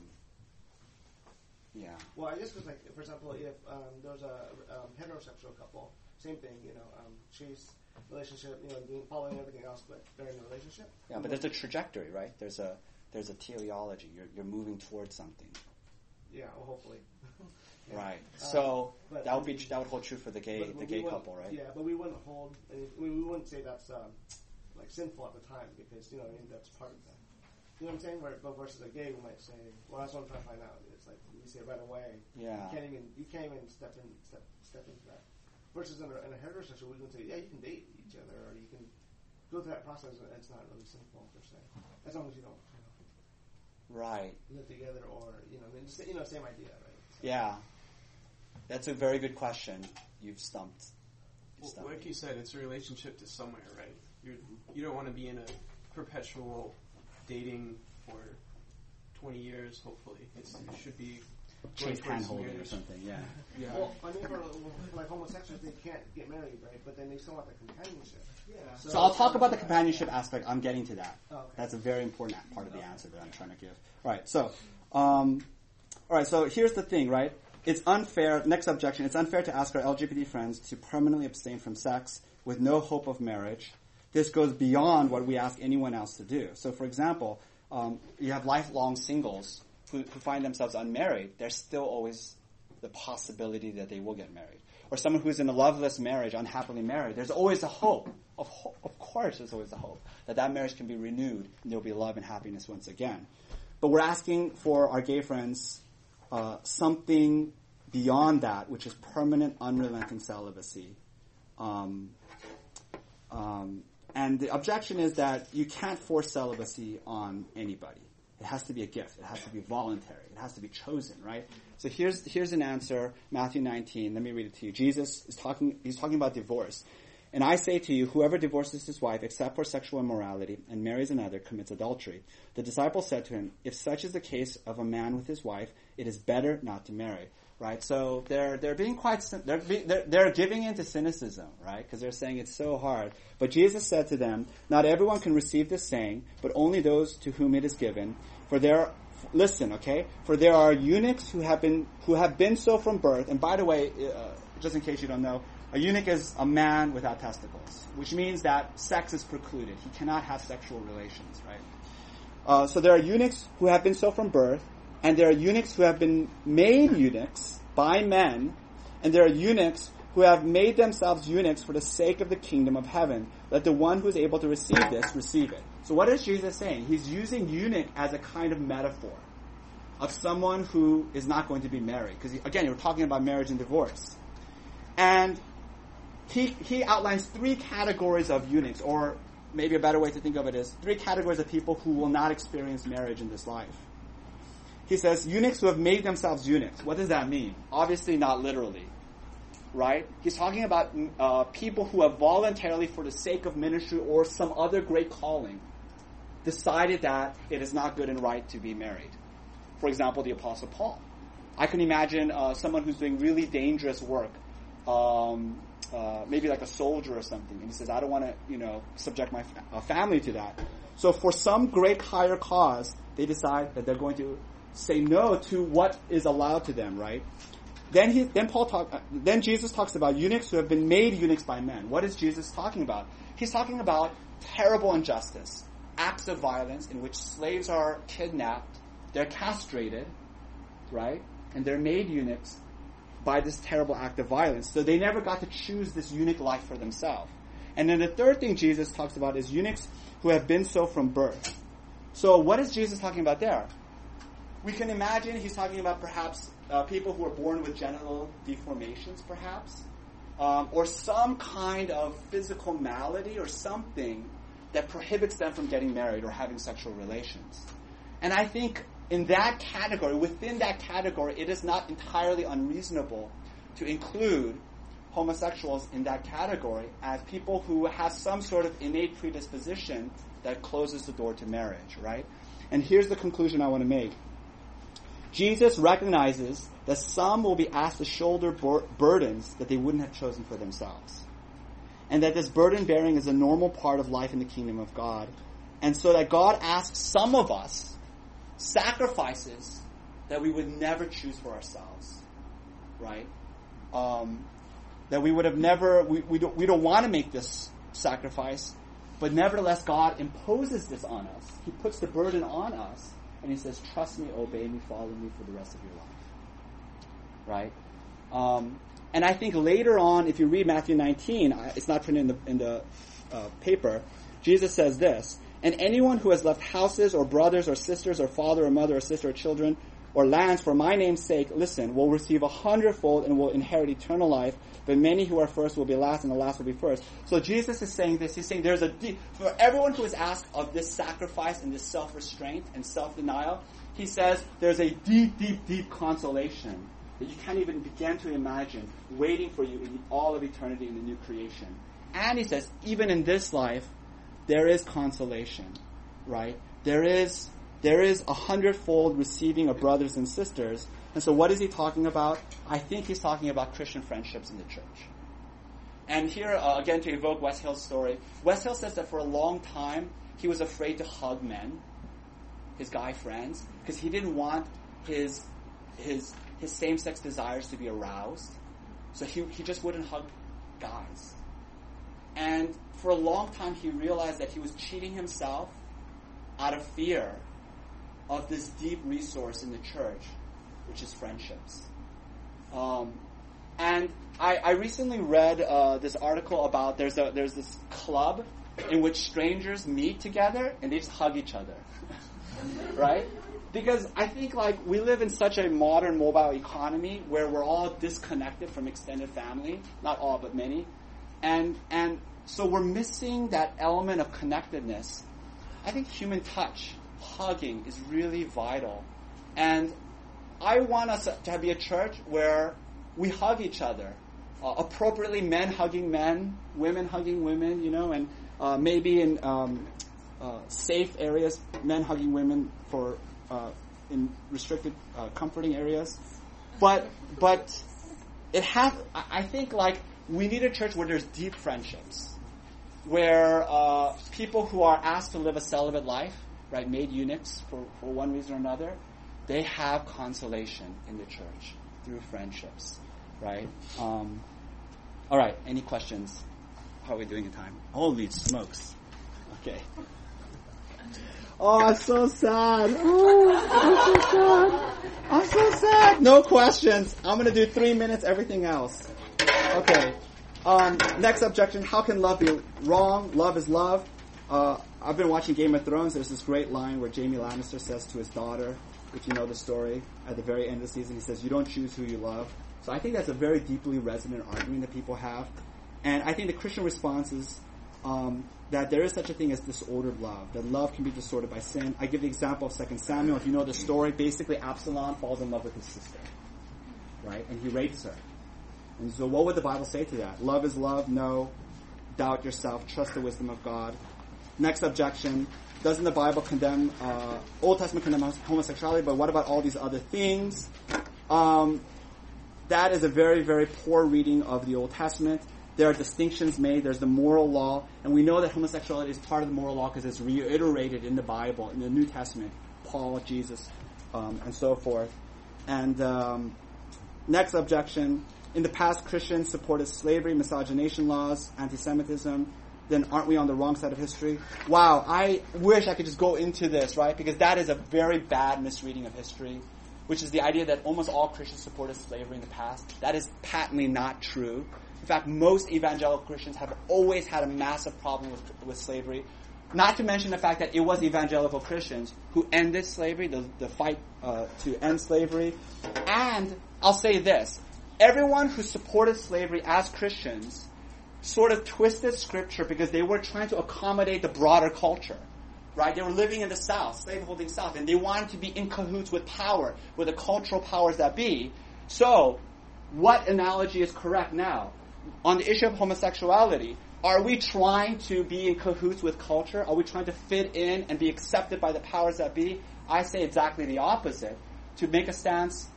yeah. Well, I guess because, like, for example, if um, there's a um, heterosexual couple, same thing, you know, um, she's relationship, you know, doing, following everything else, but they're in a relationship. Yeah, but there's a trajectory, right? There's a there's a teleology. You're you're moving towards something. Yeah. Well, hopefully. Yeah. Right, so um, that would be that would hold true for the gay the gay couple, right? Yeah, but we wouldn't hold we, we wouldn't say that's um, like sinful at the time because you know I mean that's part of that. You know what I'm saying? Where, but versus a gay, we might say, well, that's what I'm trying to find out. It's like you say right away. Yeah, you can't even you can't even step in step step into that. Versus in a, in a heterosexual, we can say, yeah, you can date each other or you can go through that process, and it's not really sinful per se, as long as you don't you know, right live together or you know I mean, just, you know same idea, right? So, yeah. That's a very good question. You've stumped. You've stumped well, like you said, it's a relationship to somewhere, right? You're, you don't want to be in a perpetual dating for twenty years, hopefully. It's, it should be... Chase hand-holding or something, yeah. yeah. Well, I mean, for, like, homosexuals, they can't get married, right? But then they still want the companionship. Yeah. So, so I'll talk about the companionship yeah. aspect. I'm getting to that. Oh, okay. That's a very important part of the answer that I'm trying to give. All right, so... Um, all right, so here's the thing, right? It's unfair, next objection, it's unfair to ask our L G B T friends to permanently abstain from sex with no hope of marriage. This goes beyond what we ask anyone else to do. So, for example, um, you have lifelong singles who, who find themselves unmarried. There's still always the possibility that they will get married. Or someone who's in a loveless marriage, unhappily married, there's always a hope. Of, ho- of course there's always a hope that that marriage can be renewed and there will be love and happiness once again. But we're asking for our gay friends... Uh, something beyond that, which is permanent, unrelenting celibacy. Um, um, and the objection is that you can't force celibacy on anybody. It has to be a gift. It has to be voluntary. It has to be chosen, right? So here's here's an answer, Matthew nineteen. Let me read it to you. Jesus is talking, he's talking about divorce. And I say to you, whoever divorces his wife except for sexual immorality and marries another commits adultery. The disciples said to him, if such is the case of a man with his wife, it is better not to marry. Right? So they're they're being quite they're being, they're, they're giving in to cynicism, right? Because they're saying it's so hard. But Jesus said to them, not everyone can receive this saying, but only those to whom it is given. For there, listen, okay? For there are eunuchs who have been who have been so from birth. And by the way, uh, just in case you don't know. A eunuch is a man without testicles, which means that sex is precluded. He cannot have sexual relations, right? Uh, so there are eunuchs who have been so from birth, and there are eunuchs who have been made eunuchs by men, and there are eunuchs who have made themselves eunuchs for the sake of the kingdom of heaven. Let the one who is able to receive this, receive it. So what is Jesus saying? He's using eunuch as a kind of metaphor of someone who is not going to be married. Because, again, you're talking about marriage and divorce. And... He he outlines three categories of eunuchs, or maybe a better way to think of it is three categories of people who will not experience marriage in this life. He says, eunuchs who have made themselves eunuchs. What does that mean? Obviously not literally, right? He's talking about uh, people who have voluntarily, for the sake of ministry or some other great calling, decided that it is not good and right to be married. For example, the Apostle Paul. I can imagine uh, someone who's doing really dangerous work, um, Uh, maybe like a soldier or something, and he says, I don't want to, you know, subject my fa- uh, family to that. So for some great higher cause, they decide that they're going to say no to what is allowed to them, right? Then he, then Paul talk, uh, then Jesus talks about eunuchs who have been made eunuchs by men. What is Jesus talking about? He's talking about terrible injustice, acts of violence in which slaves are kidnapped, they're castrated, right? And they're made eunuchs by this terrible act of violence. So they never got to choose this eunuch life for themselves. And then the third thing Jesus talks about is eunuchs who have been so from birth. So what is Jesus talking about there? we can imagine he's talking about perhaps uh, people who are born with genital deformations, perhaps, um, or some kind of physical malady or something that prohibits them from getting married or having sexual relations. And I think in that category, within that category, it is not entirely unreasonable to include homosexuals in that category as people who have some sort of innate predisposition that closes the door to marriage, right? And here's the conclusion I want to make. Jesus recognizes that some will be asked to shoulder bur- burdens that they wouldn't have chosen for themselves, and that this burden bearing is a normal part of life in the kingdom of God, and so that God asks some of us sacrifices that we would never choose for ourselves, right? Um, that we would have never, we, we don't, we don't want to make this sacrifice, but nevertheless, God imposes this on us. He puts the burden on us, and He says, trust me, obey me, follow me for the rest of your life, right? Um, and I think later on, if you read Matthew nineteen, it's not printed in the, in the uh, paper, Jesus says this, and anyone who has left houses or brothers or sisters or father or mother or sister or children or lands for my name's sake, listen, will receive a hundredfold and will inherit eternal life. But many who are first will be last and the last will be first. So Jesus is saying this. He's saying there's a de- for everyone who is asked of this sacrifice and this self-restraint and self-denial, He says there's a deep, deep, deep consolation that you can't even begin to imagine waiting for you in all of eternity in the new creation. And He says even in this life, there is consolation, right? There is there is a hundredfold receiving of brothers and sisters. And so what is He talking about? I think He's talking about Christian friendships in the church. And here, uh, again, to evoke Wes Hill's story, Wes Hill says that for a long time, he was afraid to hug men, his guy friends, because he didn't want his his his same-sex desires to be aroused. So he he just wouldn't hug guys. And for a long time, he realized that he was cheating himself out of fear of this deep resource in the church, which is friendships. Um, and I, I recently read uh, this article about there's a there's this club in which strangers meet together and they just hug each other, right? Because I think like we live in such a modern mobile economy where we're all disconnected from extended family, not all but many. And and so we're missing that element of connectedness. I think human touch, hugging, is really vital. And I want us to be a church where we hug each other. Uh, appropriately, men hugging men, women hugging women, you know, and uh, maybe in um, uh, safe areas, men hugging women for uh, in restricted, uh, comforting areas. But but it has. I think like. We need a church where there's deep friendships, where uh, people who are asked to live a celibate life, right, made eunuchs for, for one reason or another, they have consolation in the church through friendships, right? Um, all right, any questions? How are we doing in time? Holy smokes. Okay. Oh, I'm so sad. Oh, I'm so sad. I'm so sad. No questions. I'm going to do three minutes, everything else. Okay. Um, next objection. How can love be wrong? Love is love. Uh, I've been watching Game of Thrones. There's this great line where Jamie Lannister says to his daughter, if you know the story, at the very end of the season, he says, you don't choose who you love. So I think that's a very deeply resonant argument that people have. And I think the Christian response is um, that there is such a thing as disordered love, that love can be disordered by sin. I give the example of Second Samuel. If you know the story, basically Absalom falls in love with his sister, right? And he rapes her. And so what would the Bible say to that? Love is love, no. Doubt yourself, trust the wisdom of God. Next objection. Doesn't the Bible condemn, uh, Old Testament condemn homosexuality, but what about all these other things? Um, that is a very, very poor reading of the Old Testament. There are distinctions made. There's the moral law. And we know that homosexuality is part of the moral law because it's reiterated in the Bible, in the New Testament. Paul, Jesus, um, and so forth. And um, next objection. In the past, Christians supported slavery, miscegenation laws, anti-Semitism. Then aren't we on the wrong side of history? Wow, I wish I could just go into this, right? Because that is a very bad misreading of history, which is the idea that almost all Christians supported slavery in the past. That is patently not true. In fact, most evangelical Christians have always had a massive problem with, with slavery. Not to mention the fact that it was evangelical Christians who ended slavery, the, the fight uh, to end slavery. And I'll say this. Everyone who supported slavery as Christians sort of twisted scripture because they were trying to accommodate the broader culture. Right? They were living in the South, slaveholding South, and they wanted to be in cahoots with power, with the cultural powers that be. So, what analogy is correct now? On the issue of homosexuality, are we trying to be in cahoots with culture? Are we trying to fit in and be accepted by the powers that be? I say exactly the opposite. To make a stance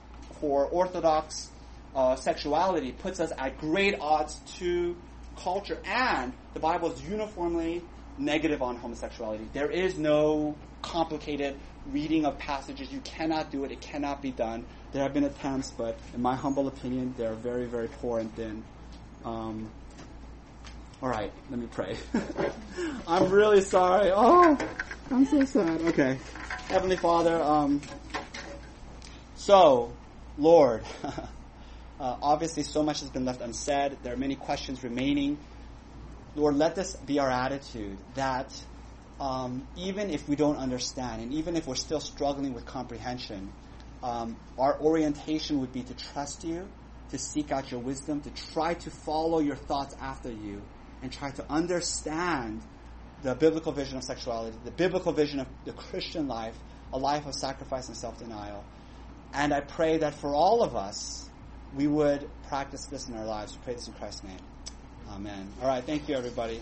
for orthodox uh, sexuality puts us at great odds to culture, and the Bible is uniformly negative on homosexuality. There is no complicated reading of passages. You cannot do it. It cannot be done. There have been attempts, but in my humble opinion, they are very, very poor and thin. Um, all right, let me pray. I'm really sorry. Oh, I'm so sad. Okay. Heavenly Father, um, so, Lord, uh, obviously so much has been left unsaid. There are many questions remaining. Lord, let this be our attitude, that um, even if we don't understand, and even if we're still struggling with comprehension, um, our orientation would be to trust you, to seek out your wisdom, to try to follow your thoughts after you, and try to understand the biblical vision of sexuality, the biblical vision of the Christian life, a life of sacrifice and self-denial. And I pray that for all of us, we would practice this in our lives. We pray this in Christ's name. Amen. All right, thank you, everybody.